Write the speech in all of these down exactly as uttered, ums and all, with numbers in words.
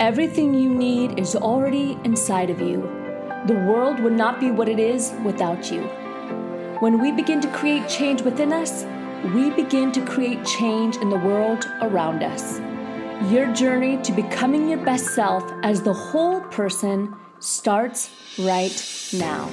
Everything you need is already inside of you. The world would not be what it is without you. When we begin to create change within us, we begin to create change in the world around us. Your journey to becoming your best self as the whole person starts right now.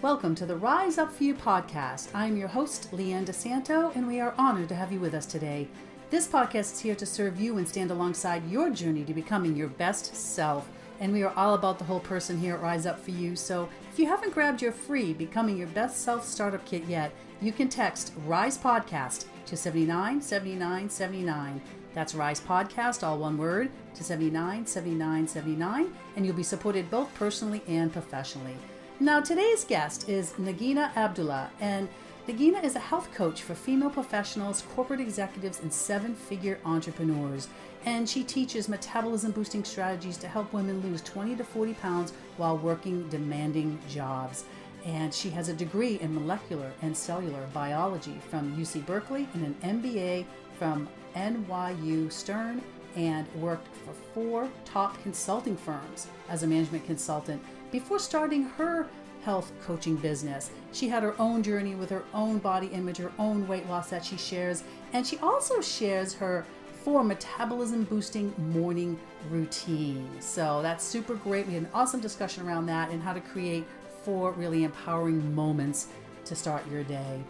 Welcome to the Rise Up For You podcast. I'm your host, Leanne DeSanto, and we are honored to have you with us today. This podcast is here to serve you and stand alongside your journey to becoming your best self. And we are all about the whole person here at Rise Up For You. So if you haven't grabbed your free Becoming Your Best Self Startup Kit yet, you can text RISE PODCAST to seven nine seven nine seven nine. That's RISE PODCAST, all one word, to seven nine seven nine seven nine, and you'll be supported both personally and professionally. Now, today's guest is Nagina Abdullah, and Nagina is a health coach for female professionals, corporate executives, and seven-figure entrepreneurs. And she teaches metabolism-boosting strategies to help women lose twenty to forty pounds while working demanding jobs. And she has a degree in molecular and cellular biology from U C Berkeley and an M B A from N Y U Stern, and worked for four top consulting firms as a management consultant before starting her health coaching business. She had her own journey with her own body image, her own weight loss that she shares, and she also shares her four metabolism boosting morning routines. So that's super great. We had an awesome discussion around that and how to create four really empowering moments to start your day.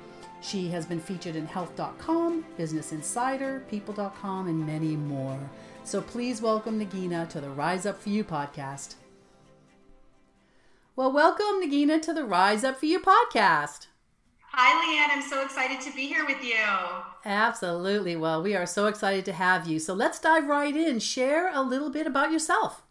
She has been featured in health dot com, Business Insider, people dot com, and many more. So please welcome Nagina to the Rise Up For You podcast. Well, welcome, Nagina, to the Rise Up For You podcast. Hi, Leanne. I'm so excited to be here with you. Absolutely. Well, we are so excited to have you. So let's dive right in. Share a little bit about yourself.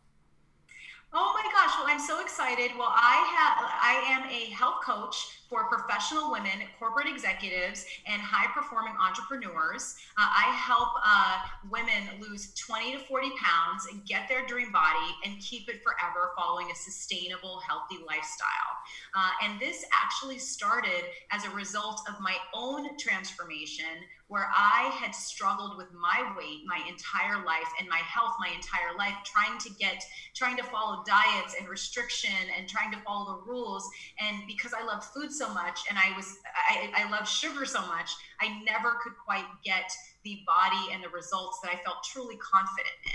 Oh my gosh, well, I'm so excited. Well, I have, I am a health coach for professional women, corporate executives, and high-performing entrepreneurs. Uh, I help uh, women lose twenty to forty pounds and get their dream body and keep it forever following a sustainable, healthy lifestyle. Uh, and this actually started as a result of my own transformation, where I had struggled with my weight my entire life and my health my entire life, trying to get, trying to follow diets and restriction and trying to follow the rules. And because I loved food so much and I was, I, I loved sugar so much, I never could quite get the body and the results that I felt truly confident in.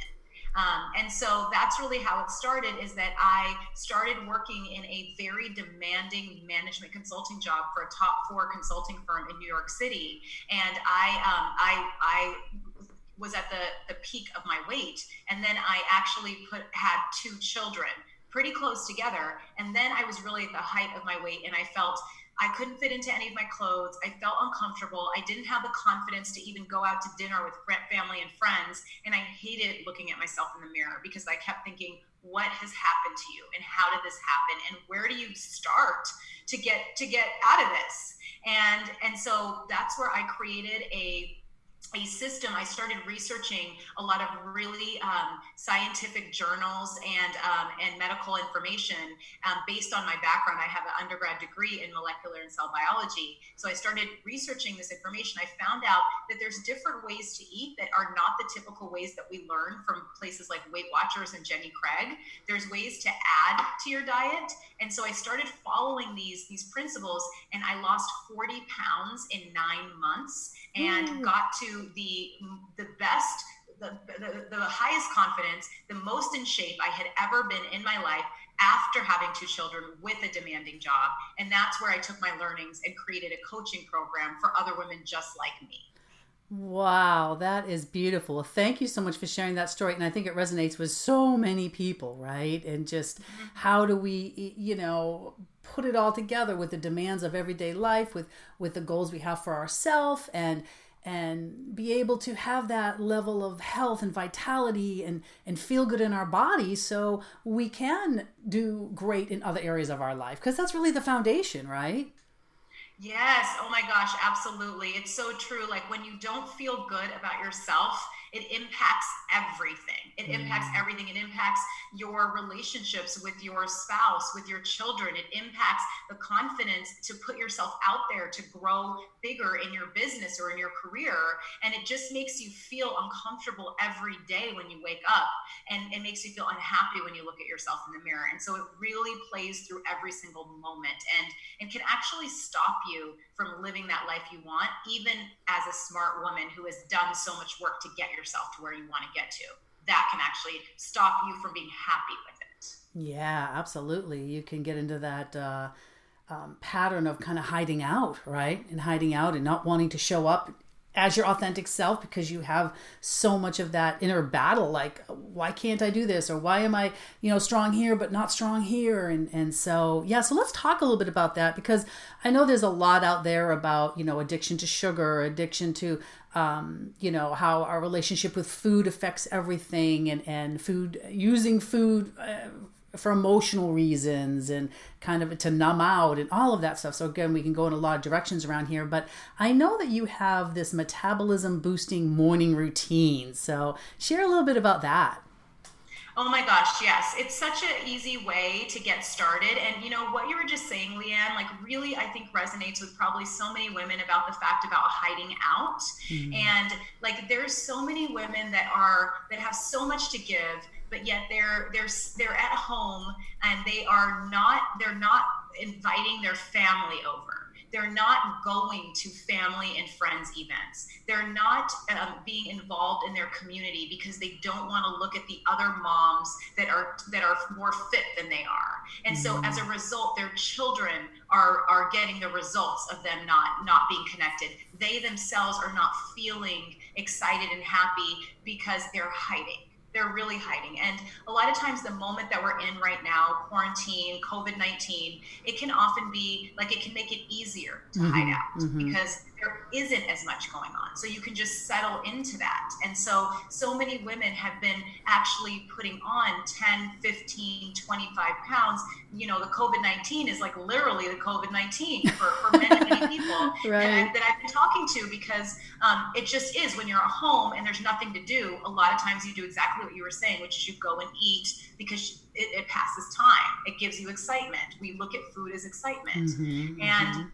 Um, and so that's really how it started, is that I started working in a very demanding management consulting job for a top four consulting firm in New York City. And I, um, I, I was at the, the peak of my weight. And then I actually put, had two children pretty close together. And then I was really at the height of my weight, and I felt I couldn't fit into any of my clothes. I felt uncomfortable. I didn't have the confidence to even go out to dinner with family and friends. And I hated looking at myself in the mirror because I kept thinking, what has happened to you? And how did this happen? And where do you start to get to get out of this? And, and so that's where I created a a system. I started researching a lot of really um, scientific journals and um, and medical information um, based on my background. I have an undergrad degree in molecular and cell biology. So I started researching this information. I found out that there's different ways to eat that are not the typical ways that we learn from places like Weight Watchers and Jenny Craig. There's ways to add to your diet. And so I started following these, these principles, and I lost forty pounds in nine months and mm. got to the the best, the, the the highest confidence, the most in shape I had ever been in my life after having two children with a demanding job. And that's where I took my learnings and created a coaching program for other women just like me. Wow, that is beautiful. Thank you so much for sharing that story. And I think it resonates with so many people, right? And just mm-hmm. how do we, you know, put it all together with the demands of everyday life, with, with the goals we have for ourselves, and and be able to have that level of health and vitality and, and feel good in our body so we can do great in other areas of our life. Because that's really the foundation, right? Yes. Oh my gosh, absolutely. It's so true. Like when you don't feel good about yourself, it impacts everything. It mm. impacts everything. It impacts your relationships with your spouse, with your children. It impacts the confidence to put yourself out there, to grow bigger in your business or in your career. And it just makes you feel uncomfortable every day when you wake up, and it makes you feel unhappy when you look at yourself in the mirror. And so it really plays through every single moment, and, and can actually stop you from living that life you want, even as a smart woman who has done so much work to get yourself to where you want to get to. That can actually stop you from being happy with it. Yeah, absolutely. You can get into that uh, um, pattern of kind of hiding out, right? And hiding out and not wanting to show up as your authentic self, because you have so much of that inner battle, like, why can't I do this? Or why am I, you know, strong here, but not strong here? And and so, yeah, so let's talk a little bit about that, because I know there's a lot out there about, you know, addiction to sugar, addiction to, um, you know, how our relationship with food affects everything, and, and food, using food uh, for emotional reasons and kind of to numb out and all of that stuff. So again, we can go in a lot of directions around here, but I know that you have this metabolism boosting morning routine. So share a little bit about that. Oh my gosh, yes. It's such an easy way to get started. And you know, what you were just saying, Leanne, like really, I think resonates with probably so many women about the fact about hiding out. Mm-hmm. And like, there's so many women that are, that have so much to give, but yet they're, they're, they're at home and they are not, they're not inviting their family over. They're not going to family and friends events. They're not um, being involved in their community because they don't want to look at the other moms that are that are more fit than they are. And mm-hmm. so as a result, their children are are getting the results of them not not being connected. They themselves are not feeling excited and happy because they're hiding. They're really hiding. And a lot of times the moment that we're in right now, quarantine, covid nineteen, it can often be like, it can make it easier to mm-hmm, hide out mm-hmm. because there isn't as much going on. So you can just settle into that. And so, so many women have been actually putting on ten, fifteen, twenty-five pounds. You know, the covid nineteen is like literally the covid nineteen for, for many, many people right. that, I, that I've been talking to, because um, it just is, when you're at home and there's nothing to do, a lot of times you do exactly what you were saying, which is you go and eat because it, it passes time. It gives you excitement. We look at food as excitement. Mm-hmm, and mm-hmm.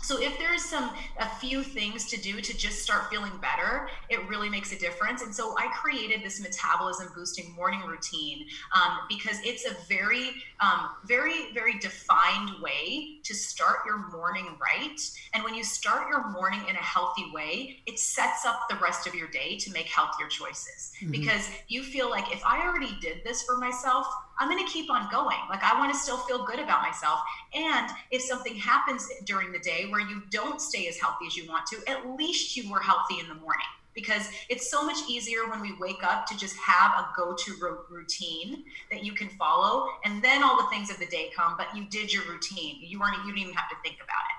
So if there's some, a few things to do to just start feeling better, it really makes a difference. And so I created this metabolism boosting morning routine um, because it's a very, um, very, very defined way to start your morning right. And when you start your morning in a healthy way, it sets up the rest of your day to make healthier choices mm-hmm. because you feel like, if I already did this for myself, I'm going to keep on going. Like, I want to still feel good about myself. And if something happens during the day where you don't stay as healthy as you want to, at least you were healthy in the morning, because it's so much easier when we wake up to just have a go-to ro- routine that you can follow. And then all the things of the day come, but you did your routine. You weren't, you didn't even have to think about it.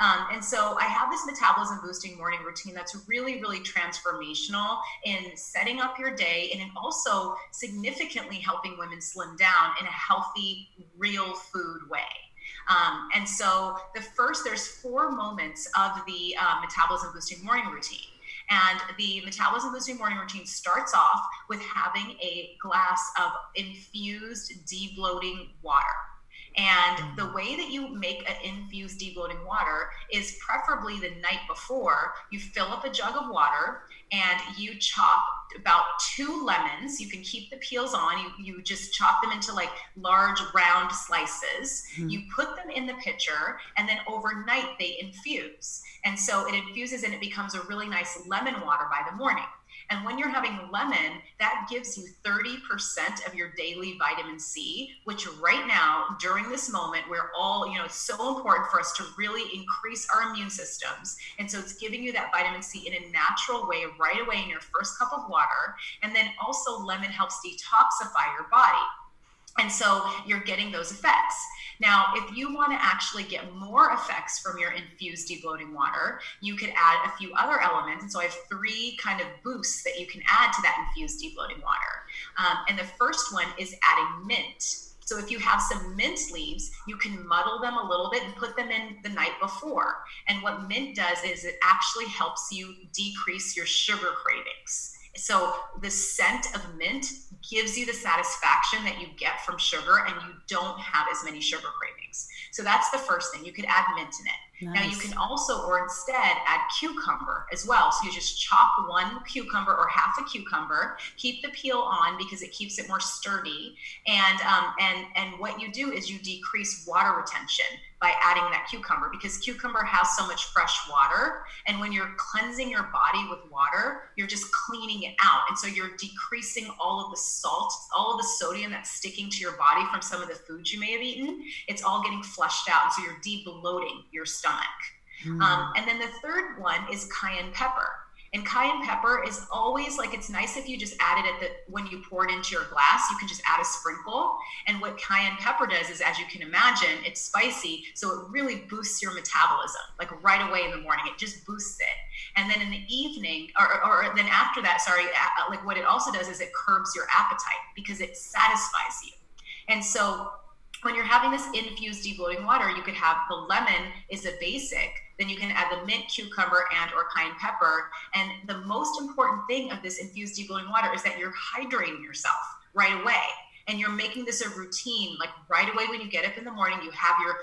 Um, and so I have this metabolism boosting morning routine that's really, really transformational in setting up your day, and in also significantly helping women slim down in a healthy, real food way. Um, and so the first, there's four moments of the uh, metabolism boosting morning routine. And the metabolism boosting morning routine starts off with having a glass of infused debloating water. And the way that you make an infused debloating water is preferably the night before. You fill up a jug of water and you chop about two lemons. You can keep the peels on. You, you just chop them into like large round slices. Mm-hmm. You put them in the pitcher, and then overnight they infuse. And so it infuses and it becomes a really nice lemon water by the morning. And when you're having lemon, that gives you thirty percent of your daily vitamin C, which right now, during this moment, we're all, you know, it's so important for us to really increase our immune systems. And so it's giving you that vitamin C in a natural way right away in your first cup of water. And then also lemon helps detoxify your body. And so you're getting those effects. Now, if you want to actually get more effects from your infused debloating water, you could add a few other elements. And so I have three kind of boosts that you can add to that infused debloating water. Um, and the first one is adding mint. So if you have some mint leaves, you can muddle them a little bit and put them in the night before. And what mint does is it actually helps you decrease your sugar cravings. So the scent of mint gives you the satisfaction that you get from sugar, and you don't have as many sugar cravings. So that's the first thing. You could add mint in it. Nice. Now you can also, or instead, add cucumber as well. So you just chop one cucumber or half a cucumber, keep the peel on because it keeps it more sturdy. And um, and and what you do is you decrease water retention by adding that cucumber, because cucumber has so much fresh water. And when you're cleansing your body with water, you're just cleaning it out. And so you're decreasing all of the salt, all of the sodium that's sticking to your body from some of the foods you may have eaten. It's all getting flushed out. And so you're de-bloating your stomach. Mm. Um, and then the third one is cayenne pepper. And cayenne pepper is always, like, it's nice if you just add it at the, when you pour it into your glass, you can just add a sprinkle. And what cayenne pepper does is, as you can imagine, it's spicy. So it really boosts your metabolism, like right away in the morning, it just boosts it. And then in the evening, or, or, or then after that, sorry, like what it also does is it curbs your appetite because it satisfies you. And so when you're having this infused debloating water, you could have the lemon is a basic. Then you can add the mint, cucumber, and or cayenne pepper. And the most important thing of this infused debloating water is that you're hydrating yourself right away. And you're making this a routine, like right away when you get up in the morning, you have your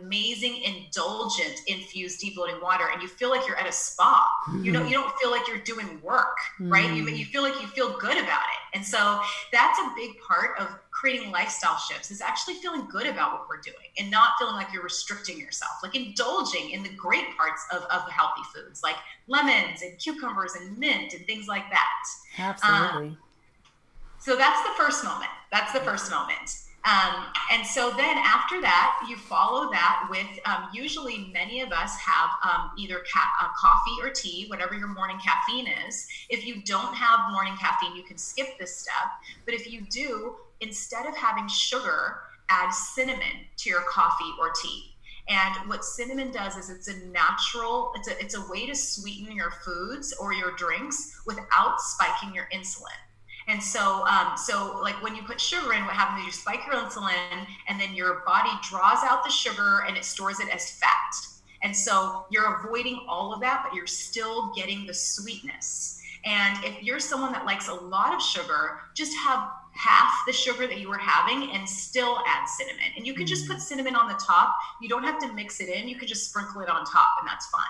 amazing, indulgent, infused debloating water, and you feel like you're at a spa. Mm. You don't, you don't feel like you're doing work, mm. right? You, you feel like you feel good about it. And so that's a big part of creating lifestyle shifts, is actually feeling good about what we're doing and not feeling like you're restricting yourself, like indulging in the great parts of, of healthy foods, like lemons and cucumbers and mint and things like that. Absolutely. Um, so that's the first moment. That's the first moment. Um, and so then after that, you follow that with, um, usually many of us have um, either ca- uh, coffee or tea, whatever your morning caffeine is. If you don't have morning caffeine, you can skip this step. But if you do, instead of having sugar, add cinnamon to your coffee or tea. And what cinnamon does is it's a natural, it's a, it's a way to sweeten your foods or your drinks without spiking your insulin. And so, um, so like when you put sugar in, what happens is you spike your insulin, and then your body draws out the sugar and it stores it as fat. And so you're avoiding all of that, but you're still getting the sweetness. And if you're someone that likes a lot of sugar, just have half the sugar that you were having and still add cinnamon. And you can just put cinnamon on the top. You don't have to mix it in. You can just sprinkle it on top, and that's fine.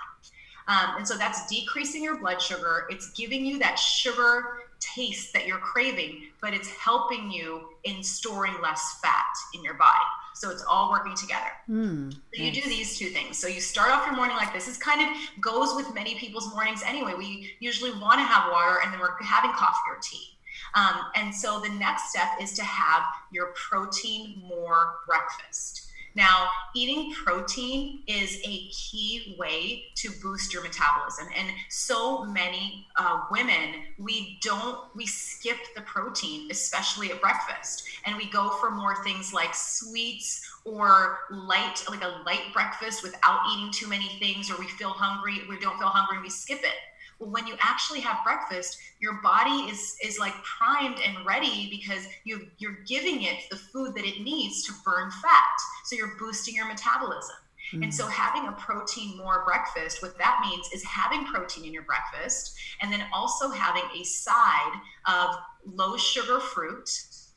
Um, and so that's decreasing your blood sugar. It's giving you that sugar taste that you're craving, but it's helping you in storing less fat in your body. So it's all working together. Mm, so you nice. do these two things. So you start off your morning like this. This kind of goes with many people's mornings anyway. We usually want to have water, and then we're having coffee or tea. Um, and so the next step is to have your protein more breakfast. Now, eating protein is a key way to boost your metabolism. And so many uh, women, we don't, we skip the protein, especially at breakfast. And we go for more things like sweets or light, like a light breakfast without eating too many things, or we feel hungry, we don't feel hungry and we skip it. Well, when you actually have breakfast, your body is is like primed and ready because you you're giving it the food that it needs to burn fat. So you're boosting your metabolism. Mm-hmm. And so having a protein more breakfast, what that means is having protein in your breakfast, and then also having a side of low sugar fruit,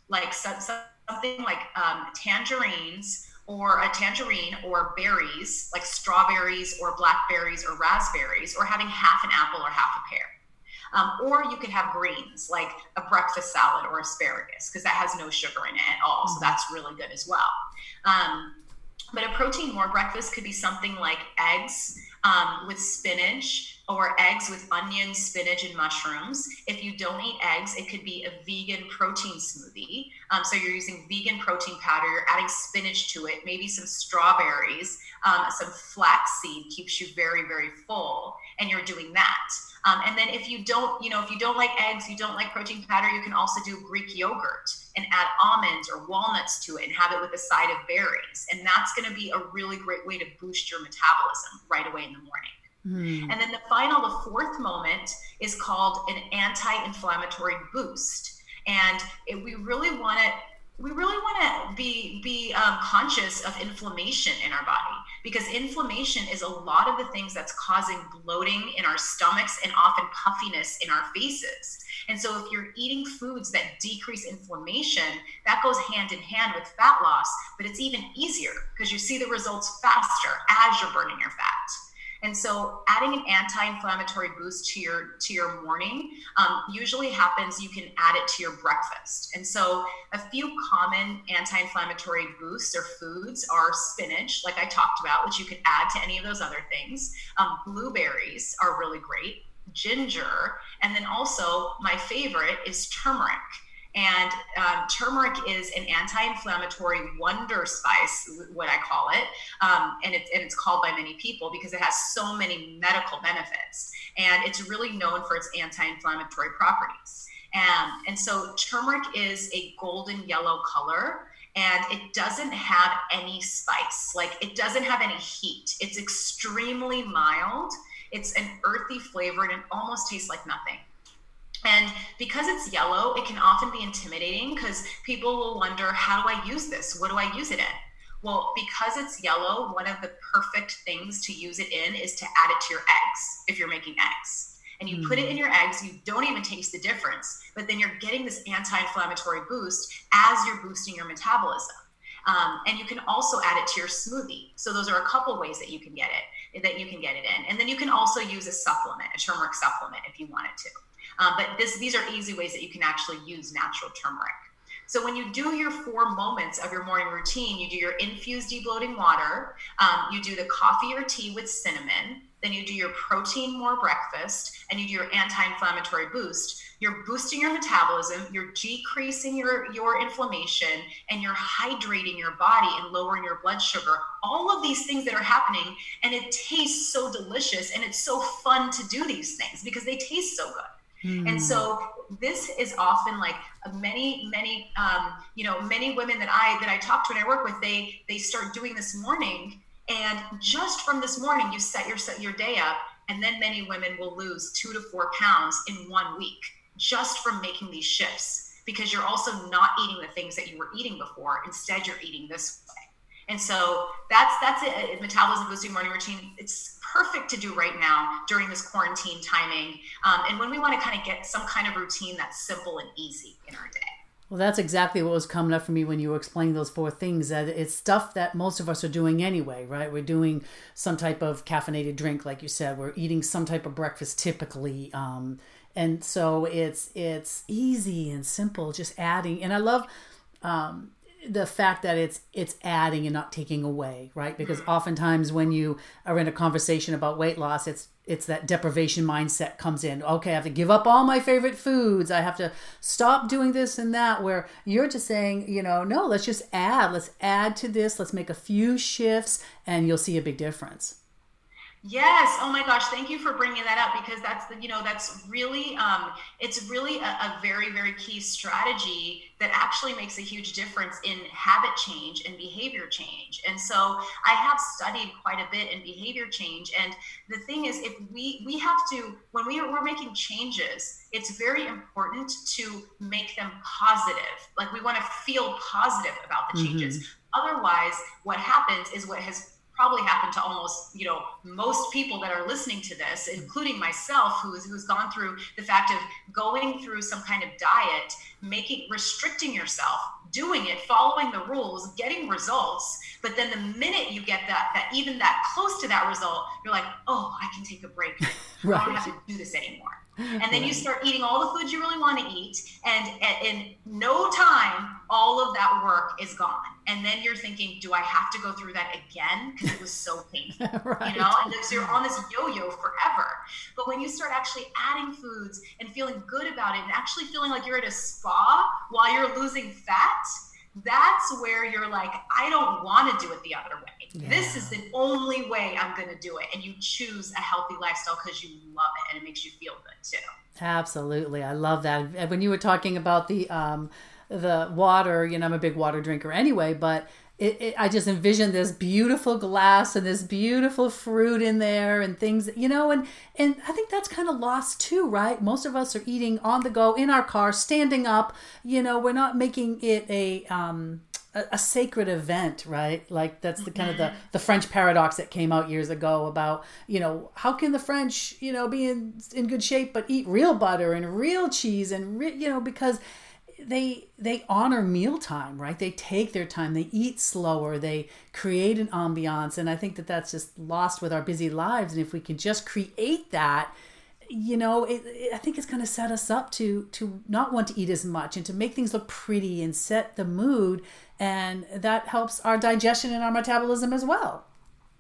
like something like um, tangerines or a tangerine or berries, like strawberries or blackberries or raspberries, or having half an apple or half a pear. Um, or you could have greens, like a breakfast salad or asparagus, because that has no sugar in it at all. So that's really good as well. Um, but a protein more breakfast could be something like eggs um, with spinach, or eggs with onions, spinach, and mushrooms. If you don't eat eggs, it could be a vegan protein smoothie. Um, so you're using vegan protein powder, you're adding spinach to it, maybe some strawberries, um, some flaxseed keeps you very, very full, and you're doing that. Um, and then if you don't, you know, if you don't like eggs, you don't like protein powder, you can also do Greek yogurt and add almonds or walnuts to it and have it with a side of berries. And that's gonna be a really great way to boost your metabolism right away in the morning. And then the final, the fourth moment is called an anti-inflammatory boost. And it, we really want to, we really want to be, be um, conscious of inflammation in our body. because inflammation is a lot of the things that's causing bloating in our stomachs and often puffiness in our faces. And so if you're eating foods that decrease inflammation, that goes hand in hand with fat loss, but it's even easier because you see the results faster as you're burning your fat. And so adding an anti-inflammatory boost to your to your morning um, usually happens, you can add it to your breakfast. And so a few common anti-inflammatory boosts or foods are spinach, like I talked about, which you could add to any of those other things. Um, blueberries are really great, ginger, and then also my favorite is turmeric. And um, turmeric is an anti-inflammatory wonder spice, what I call it. Um, and, it and it's called by many people because it has so many medical benefits. And it's really known for its anti-inflammatory properties. Um, and so turmeric is a golden yellow color. And it doesn't have any spice. Like, it doesn't have any heat. It's extremely mild. It's an earthy flavor and it almost tastes like nothing. And because it's yellow, it can often be intimidating because people will wonder, how do I use this? What do I use it in? Well, because it's yellow, one of the perfect things to use it in is to add it to your eggs, if you're making eggs. And you mm-hmm. put it in your eggs, you don't even taste the difference, but then you're getting this anti-inflammatory boost as you're boosting your metabolism. Um, and you can also add it to your smoothie. So those are a couple ways that you can get it, that you can get it in. And then you can also use a supplement, a turmeric supplement, if you wanted to. Um, but this, these are easy ways that you can actually use natural turmeric. So when you do your four moments of your morning routine, you do your infused debloating water, um, you do the coffee or tea with cinnamon, then you do your protein more breakfast, and you do your anti-inflammatory boost. You're boosting your metabolism, you're decreasing your, your inflammation, and you're hydrating your body and lowering your blood sugar. All of these things that are happening, and it tastes so delicious, and it's so fun to do these things because they taste so good. And so this is often like many, many, um, you know, many women that I, that I talk to and I work with, they, they start doing this morning, and just from this morning, you set your, set your day up. And then many women will lose two to four pounds in one week, just from making these shifts, because you're also not eating the things that you were eating before. Instead, you're eating this way. And so that's, that's it. Metabolism boosting morning routine. It's perfect to do right now during this quarantine timing. Um, and when we want to kind of get some kind of routine that's simple and easy in our day. Well, that's exactly what was coming up for me when you were explaining those four things, that it's stuff that most of us are doing anyway, right? We're doing some type of caffeinated drink, like you said, we're eating some type of breakfast typically. Um, and so it's, it's easy and simple, just adding. And I love, um, the fact that it's it's adding and not taking away, right? Because oftentimes when you are in a conversation about weight loss, it's it's that deprivation mindset comes in. Okay, I have to give up all my favorite foods. I have to stop doing this and that, where you're just saying, you know, no, let's just add. Let's add to this. Let's make a few shifts and you'll see a big difference. Yes. Oh my gosh. Thank you for bringing that up, because that's the, you know, that's really, um, it's really a, a very, very key strategy that actually makes a huge difference in habit change and behavior change. And so I have studied quite a bit in behavior change. And the thing is, if we, we have to, when we are, we're making changes, it's very important to make them positive. Like, we want to feel positive about the changes. Mm-hmm. Otherwise, what happens is what has probably happened to almost, you know, most people that are listening to this, including myself, who's who's gone through the fact of going through some kind of diet, making, restricting yourself, doing it, following the rules, getting results. But then the minute you get that, that even that close to that result, you're like, oh, I can take a break. Right. I don't have to do this anymore. And then you start eating all the foods you really want to eat. And in no time, all of that work is gone. And then you're thinking, do I have to go through that again? Because it was so painful, right. You know? And so you're on this yo-yo forever. But when you start actually adding foods and feeling good about it and actually feeling like you're at a spa while you're losing fat, that's where you're like, I don't want to do it the other way. Yeah. This is the only way I'm going to do it. And you choose a healthy lifestyle because you love it and it makes you feel good too. Absolutely. I love that. When you were talking about the um, the water, you know, I'm a big water drinker anyway, but it, it, I just envisioned this beautiful glass and this beautiful fruit in there and things, you know, and, and I think that's kind of lost too, right? Most of us are eating on the go, in our car, standing up, you know, we're not making it a... Um, a, a sacred event, right? Like that's the kind of the, the French paradox that came out years ago about, you know, how can the French, you know, be in, in good shape, but eat real butter and real cheese and, re, you know, because they they honor mealtime, right? They take their time, they eat slower, they create an ambiance. And I think that that's just lost with our busy lives. And if we can just create that, you know, it, it, I think it's going to set us up to to not want to eat as much and to make things look pretty and set the mood. And that helps our digestion and our metabolism as well.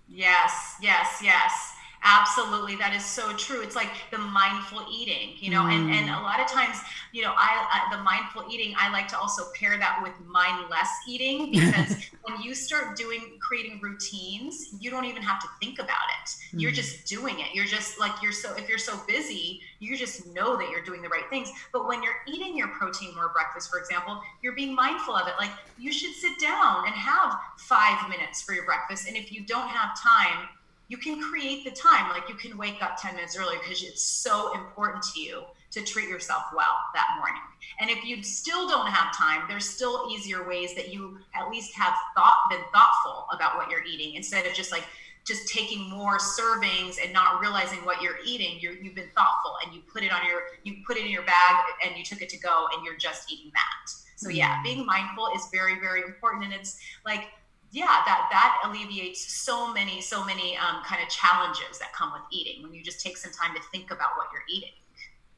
Yes, yes, yes. Absolutely. That is so true. It's like the mindful eating, you know, mm. and, and a lot of times, you know, I, I, the mindful eating, I like to also pair that with mindless eating, because when you start doing, creating routines, you don't even have to think about it. Mm. You're just doing it. You're just like, you're so, if you're so busy, you just know that you're doing the right things. But when you're eating your protein or breakfast, for example, you're being mindful of it. Like you should sit down and have five minutes for your breakfast. And if you don't have time, you can create the time. Like you can wake up ten minutes earlier, because it's so important to you to treat yourself well that morning. And if you still don't have time, there's still easier ways that you at least have thought, been thoughtful about what you're eating, instead of just like, just taking more servings and not realizing what you're eating. You're, you've been thoughtful and you put it on your, you put it in your bag and you took it to go and you're just eating that. So yeah, being mindful is very, very important. And it's like, yeah, that, that alleviates so many, so many um, kind of challenges that come with eating, when you just take some time to think about what you're eating.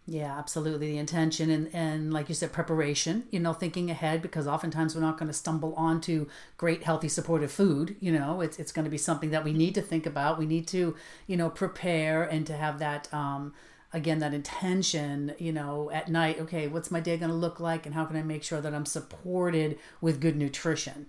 Yeah, absolutely. The intention and, and like you said, preparation, you know, thinking ahead, because oftentimes we're not going to stumble onto great, healthy, supportive food. You know, it's, it's going to be something that we need to think about. We need to, you know, prepare, and to have that, um, again, that intention, you know, at night, okay, what's my day going to look like? And how can I make sure that I'm supported with good nutrition?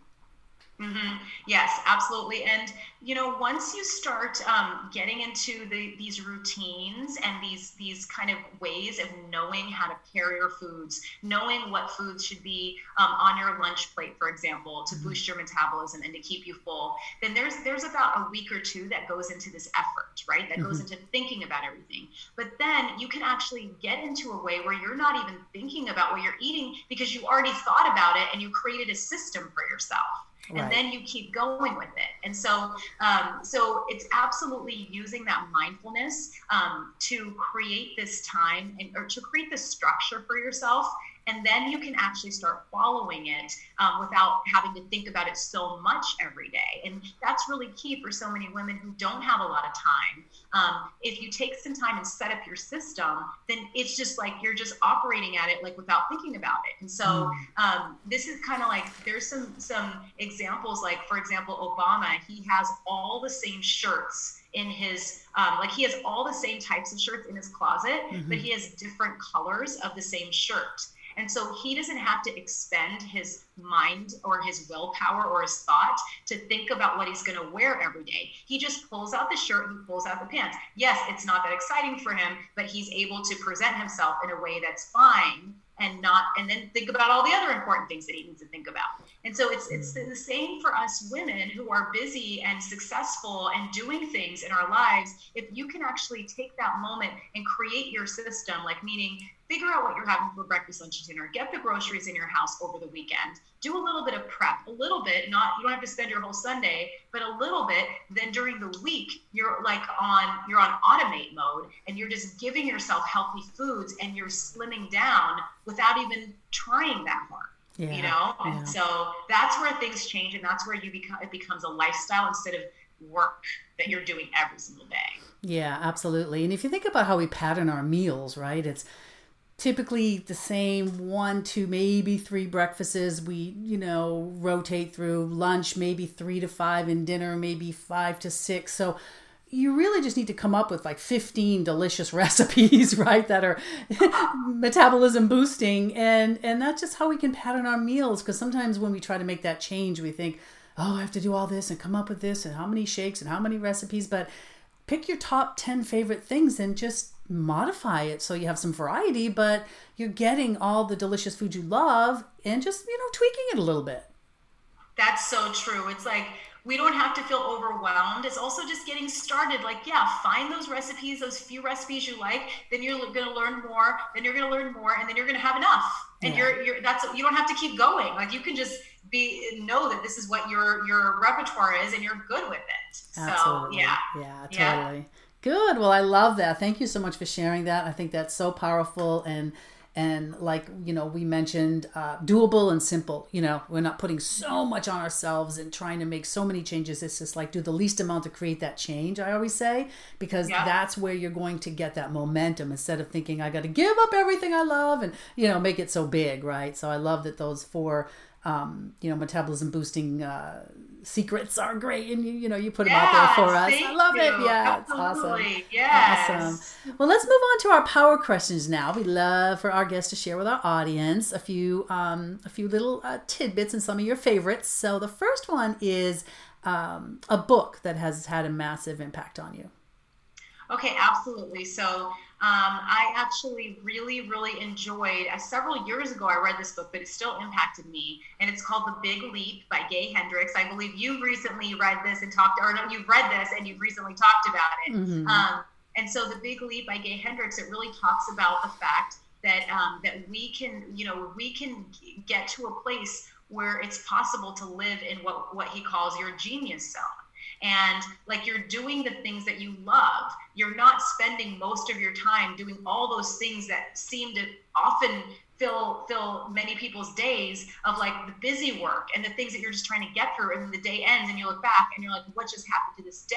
Mm-hmm. Yes, absolutely. And, you know, once you start um, getting into the, these routines and these, these kind of ways of knowing how to pair your foods, knowing what foods should be um, on your lunch plate, for example, to mm-hmm. boost your metabolism and to keep you full, then there's, there's about a week or two that goes into this effort, right? That mm-hmm. goes into thinking about everything. But then you can actually get into a way where you're not even thinking about what you're eating, because you already thought about it and you created a system for yourself. And right. then you keep going with it. And so um, so it's absolutely using that mindfulness um, to create this time, and or to create this structure for yourself. And then you can actually start following it um, without having to think about it so much every day. And that's really key for so many women who don't have a lot of time. Um, if you take some time and set up your system, then it's just like you're just operating at it like without thinking about it. And so um, this is kind of like, there's some some examples, like, for example, Obama, he has all the same shirts in his, um, like he has all the same types of shirts in his closet, mm-hmm. but he has different colors of the same shirt. And so he doesn't have to expend his mind or his willpower or his thought to think about what he's going to wear every day. He just pulls out the shirt and pulls out the pants. Yes, it's not that exciting for him, but he's able to present himself in a way that's fine, and not, and then think about all the other important things that he needs to think about. And so it's it's the same for us women who are busy and successful and doing things in our lives. If you can actually take that moment and create your system, like meaning figure out what you're having for breakfast, lunch, and dinner, get the groceries in your house over the weekend, do a little bit of prep, a little bit, not, you don't have to spend your whole Sunday, but a little bit. Then during the week, you're like on, you're on automate mode, and you're just giving yourself healthy foods, and you're slimming down without even trying that hard. Yeah, you know, yeah. So that's where things change, and that's where you become, it becomes a lifestyle instead of work that you're doing every single day. Yeah, absolutely. And if you think about how we pattern our meals, right? It's typically the same one, two, maybe three breakfasts. We, you know, rotate through lunch, maybe three to five, and dinner, maybe five to six. So you really just need to come up with like fifteen delicious recipes, right? That are metabolism boosting. And, and that's just how we can pattern our meals. Because sometimes when we try to make that change, we think, oh, I have to do all this and come up with this and how many shakes and how many recipes. But pick your top ten favorite things and just modify it so you have some variety, but you're getting all the delicious food you love and just, you know, tweaking it a little bit. That's so true. It's like, we don't have to feel overwhelmed. It's also just getting started. Like, yeah, find those recipes, those few recipes you like, then you're going to learn more, then you're going to learn more, and then you're going to have enough. And yeah. you're, you're, that's, you don't have to keep going. Like you can just be know that this is what your your repertoire is and you're good with it. Absolutely. So yeah. Yeah, totally. Yeah. Good. Well, I love that. Thank you so much for sharing that. I think that's so powerful and and like, you know, we mentioned uh, doable and simple. You know, we're not putting so much on ourselves and trying to make so many changes. It's just like do the least amount to create that change, I always say, because yeah. that's where you're going to get that momentum instead of thinking I got to give up everything I love and, you know, make it so big. Right. So I love that those four, um, you know, metabolism boosting uh, secrets are great. And, you, you know, you put them yes, out there for us. I love you. It. Yeah. Absolutely. It's awesome. Yes. Awesome. Well, let's move on to our power questions now. We love for our guests to share with our audience a few, um, a few little uh, tidbits and some of your favorites. So the first one is um, a book that has had a massive impact on you. Okay, absolutely. So um, I actually really, really enjoyed, uh, several years ago I read this book, but it still impacted me. And it's called The Big Leap by Gay Hendricks. I believe you recently read this and talked, or no, you've read this and you've recently talked about it. Mm-hmm. Um, and so The Big Leap by Gay Hendricks, it really talks about the fact that um, that we can, you know, we can get to a place where it's possible to live in what, what he calls your genius zone. And like you're doing the things that you love, you're not spending most of your time doing all those things that seem to often fill fill many people's days of like the busy work and the things that you're just trying to get through. And the day ends and you look back and you're like, what just happened to this day?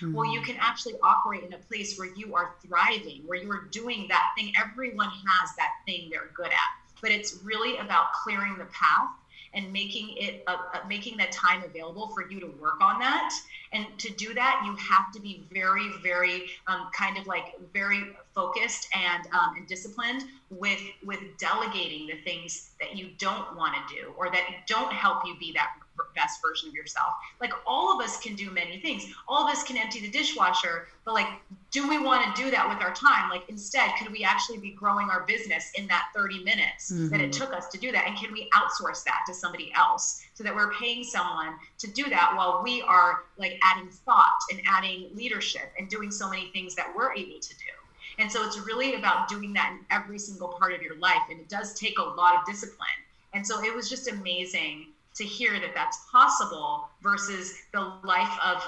Mm-hmm. Well, you can actually operate in a place where you are thriving, where you are doing that thing. Everyone has that thing they're good at, but it's really about clearing the path and making it, uh, making that time available for you to work on that. And to do that, you have to be very, very um, kind of like very focused and um, and disciplined with with delegating the things that you don't want to do or that don't help you be that best version of yourself. Like all of us can do many things. All of us can empty the dishwasher, but like, do we want to do that with our time? Like instead, could we actually be growing our business in that thirty minutes mm-hmm. that it took us to do that? And can we outsource that to somebody else so that we're paying someone to do that while we are like adding thought and adding leadership and doing so many things that we're able to do? And so it's really about doing that in every single part of your life. And it does take a lot of discipline. And so it was just amazing to hear that that's possible versus the life of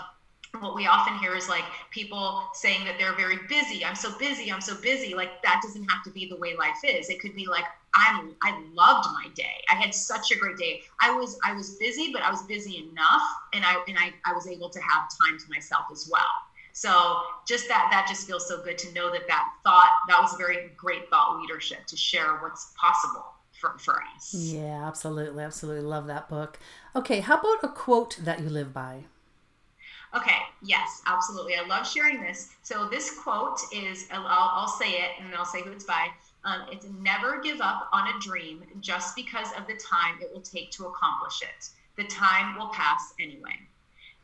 what we often hear is like people saying that they're very busy. I'm so busy. I'm so busy. Like that doesn't have to be the way life is. It could be like, I'm, I loved my day. I had such a great day. I was, I was busy, but I was busy enough. And I, and I, I was able to have time to myself as well. So just that, that just feels so good to know that that thought, that was a very great thought leadership to share what's possible. For, for us. Yeah, absolutely. Absolutely. Love that book. Okay. How about a quote that you live by? Okay. Yes, absolutely. I love sharing this. So this quote is, I'll, I'll say it and I'll say who it's by. Um, it's never give up on a dream just because of the time it will take to accomplish it. The time will pass anyway.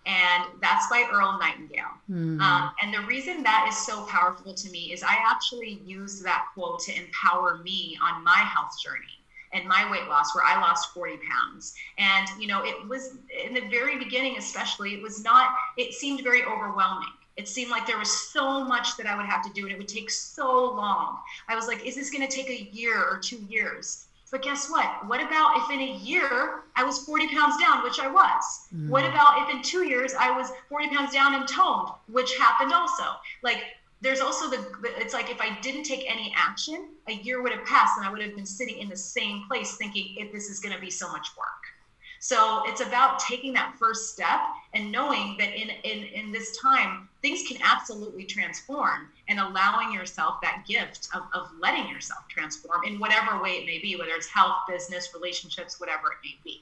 And that's by Earl Nightingale. Mm. Um, and the reason that is so powerful to me is I actually used that quote to empower me on my health journey and my weight loss, where I lost forty pounds. And, you know, it was in the very beginning, especially, it was not, it seemed very overwhelming. It seemed like there was so much that I would have to do and it would take so long. I was like, is this going to take a year or two years? But guess what? What about if in a year I was forty pounds down, which I was? Mm. What about if in two years I was forty pounds down and toned, which happened also? Like, there's also the, it's like if I didn't take any action, a year would have passed and I would have been sitting in the same place thinking, if this is going to be so much work. So it's about taking that first step and knowing that in, in, in this time, things can absolutely transform, and allowing yourself that gift of, of letting yourself transform in whatever way it may be, whether it's health, business, relationships, whatever it may be.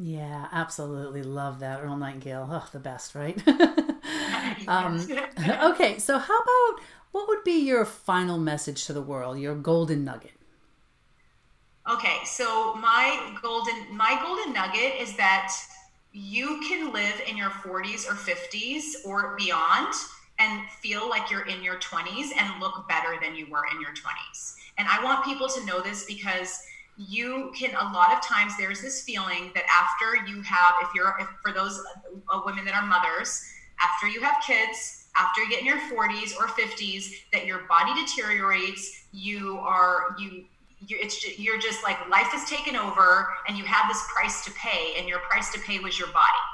Yeah, absolutely. Love that. Earl Nightingale. Oh, the best, right? um, okay. So how about, what would be your final message to the world, your golden nugget? Okay, so my golden my golden nugget is that you can live in your forties or fifties or beyond and feel like you're in your twenties and look better than you were in your twenties. And I want people to know this because you can, a lot of times there's this feeling that after you have, if you're, if for those women that are mothers, after you have kids, after you get in your forties or fifties, that your body deteriorates, you are, you you, it's just, you're just like, life is taken over and you had this price to pay, and your price to pay was your body.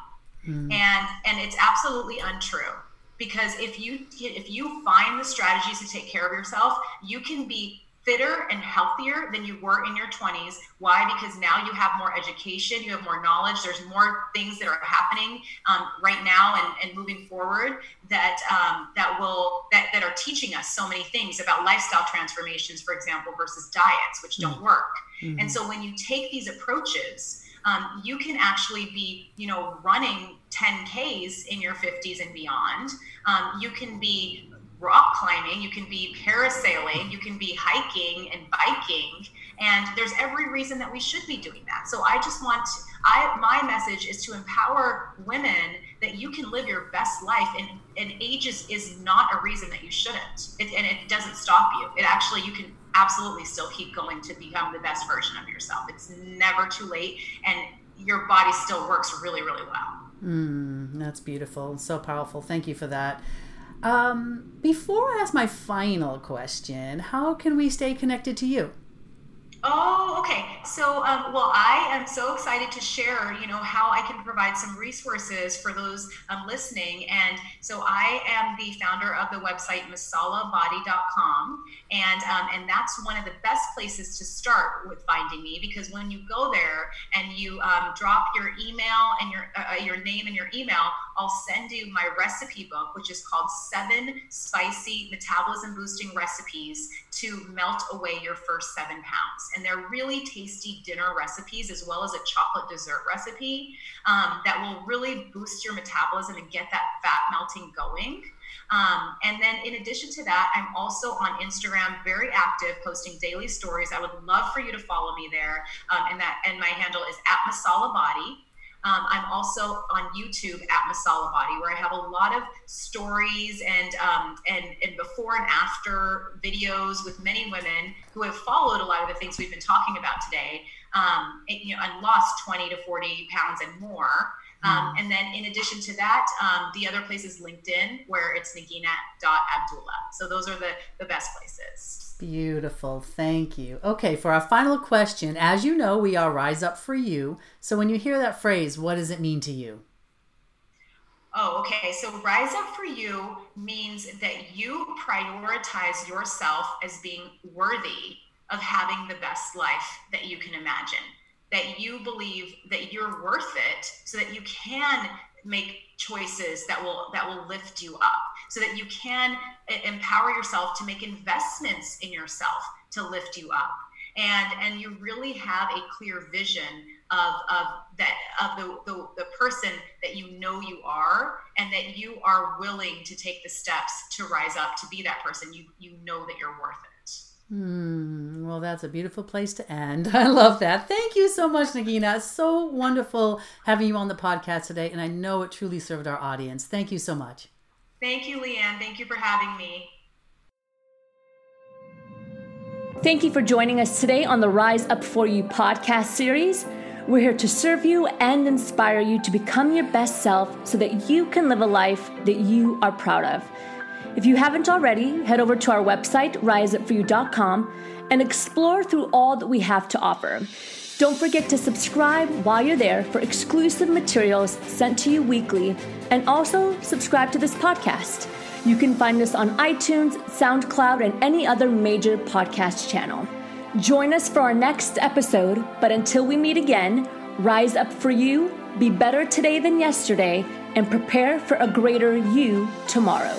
Mm. And, and it's absolutely untrue, because if you, if you find the strategies to take care of yourself, you can be fitter and healthier than you were in your twenties. Why? Because now you have more education, you have more knowledge, there's more things that are happening um, right now and, and moving forward that um, that will that, that are teaching us so many things about lifestyle transformations, for example, versus diets, which don't work. Mm-hmm. And so when you take these approaches, um, you can actually be, you know, running ten Ks in your fifties and beyond. Um, you can be rock climbing, you can be parasailing, you can be hiking and biking, and there's every reason that we should be doing that. So I just want to, I my message is to empower women that you can live your best life, and, and age is, is not a reason that you shouldn't. It, and it doesn't stop you. It actually, you can absolutely still keep going to become the best version of yourself. It's never too late, and your body still works really, really well. Mm, that's beautiful. So powerful. Thank you for that. Um, before I ask my final question, how can we stay connected to you? Oh, okay. So, um, well, I am so excited to share, you know, how I can provide some resources for those um, listening. And so I am the founder of the website masala body dot com. And, um, and that's one of the best places to start with finding me, because when you go there and you um, drop your email and your, uh, your name and your email, I'll send you my recipe book, which is called Seven Spicy Metabolism Boosting Recipes to Melt Away Your First Seven Pounds. And they're really tasty dinner recipes, as well as a chocolate dessert recipe um, that will really boost your metabolism and get that fat melting going. Um, and then in addition to that, I'm also on Instagram, very active, posting daily stories. I would love for you to follow me there. Um, and that, and my handle is at Masala Body. Um, I'm also on YouTube at Masala Body, where I have a lot of stories and, um, and and before and after videos with many women who have followed a lot of the things we've been talking about today, um, and, you know, and lost twenty to forty pounds and more. Um, and then in addition to that, um, the other place is LinkedIn, where it's Nagina dot Abdullah. So those are the, the best places. Beautiful. Thank you. Okay. For our final question, as you know, we are Rise Up For You. So when you hear that phrase, what does it mean to you? Oh, okay. So Rise Up For You means that you prioritize yourself as being worthy of having the best life that you can imagine, that you believe that you're worth it, so that you can make choices that will that will lift you up, so that you can empower yourself to make investments in yourself to lift you up. And, and you really have a clear vision of, of, that, of the, the, the person that you know you are, and that you are willing to take the steps to rise up to be that person. You, you know that you're worth it. Hmm. Well, that's a beautiful place to end. I love that. Thank you so much, Nagina. It's so wonderful having you on the podcast today, and I know it truly served our audience. Thank you so much. Thank you, Leanne. Thank you for having me. Thank you for joining us today on the Rise Up For You podcast series. We're here to serve you and inspire you to become your best self so that you can live a life that you are proud of. If you haven't already, head over to our website, rise up for you dot com, and explore through all that we have to offer. Don't forget to subscribe while you're there for exclusive materials sent to you weekly, and also subscribe to this podcast. You can find us on iTunes, SoundCloud, and any other major podcast channel. Join us for our next episode, but until we meet again, rise up for you, be better today than yesterday, and prepare for a greater you tomorrow.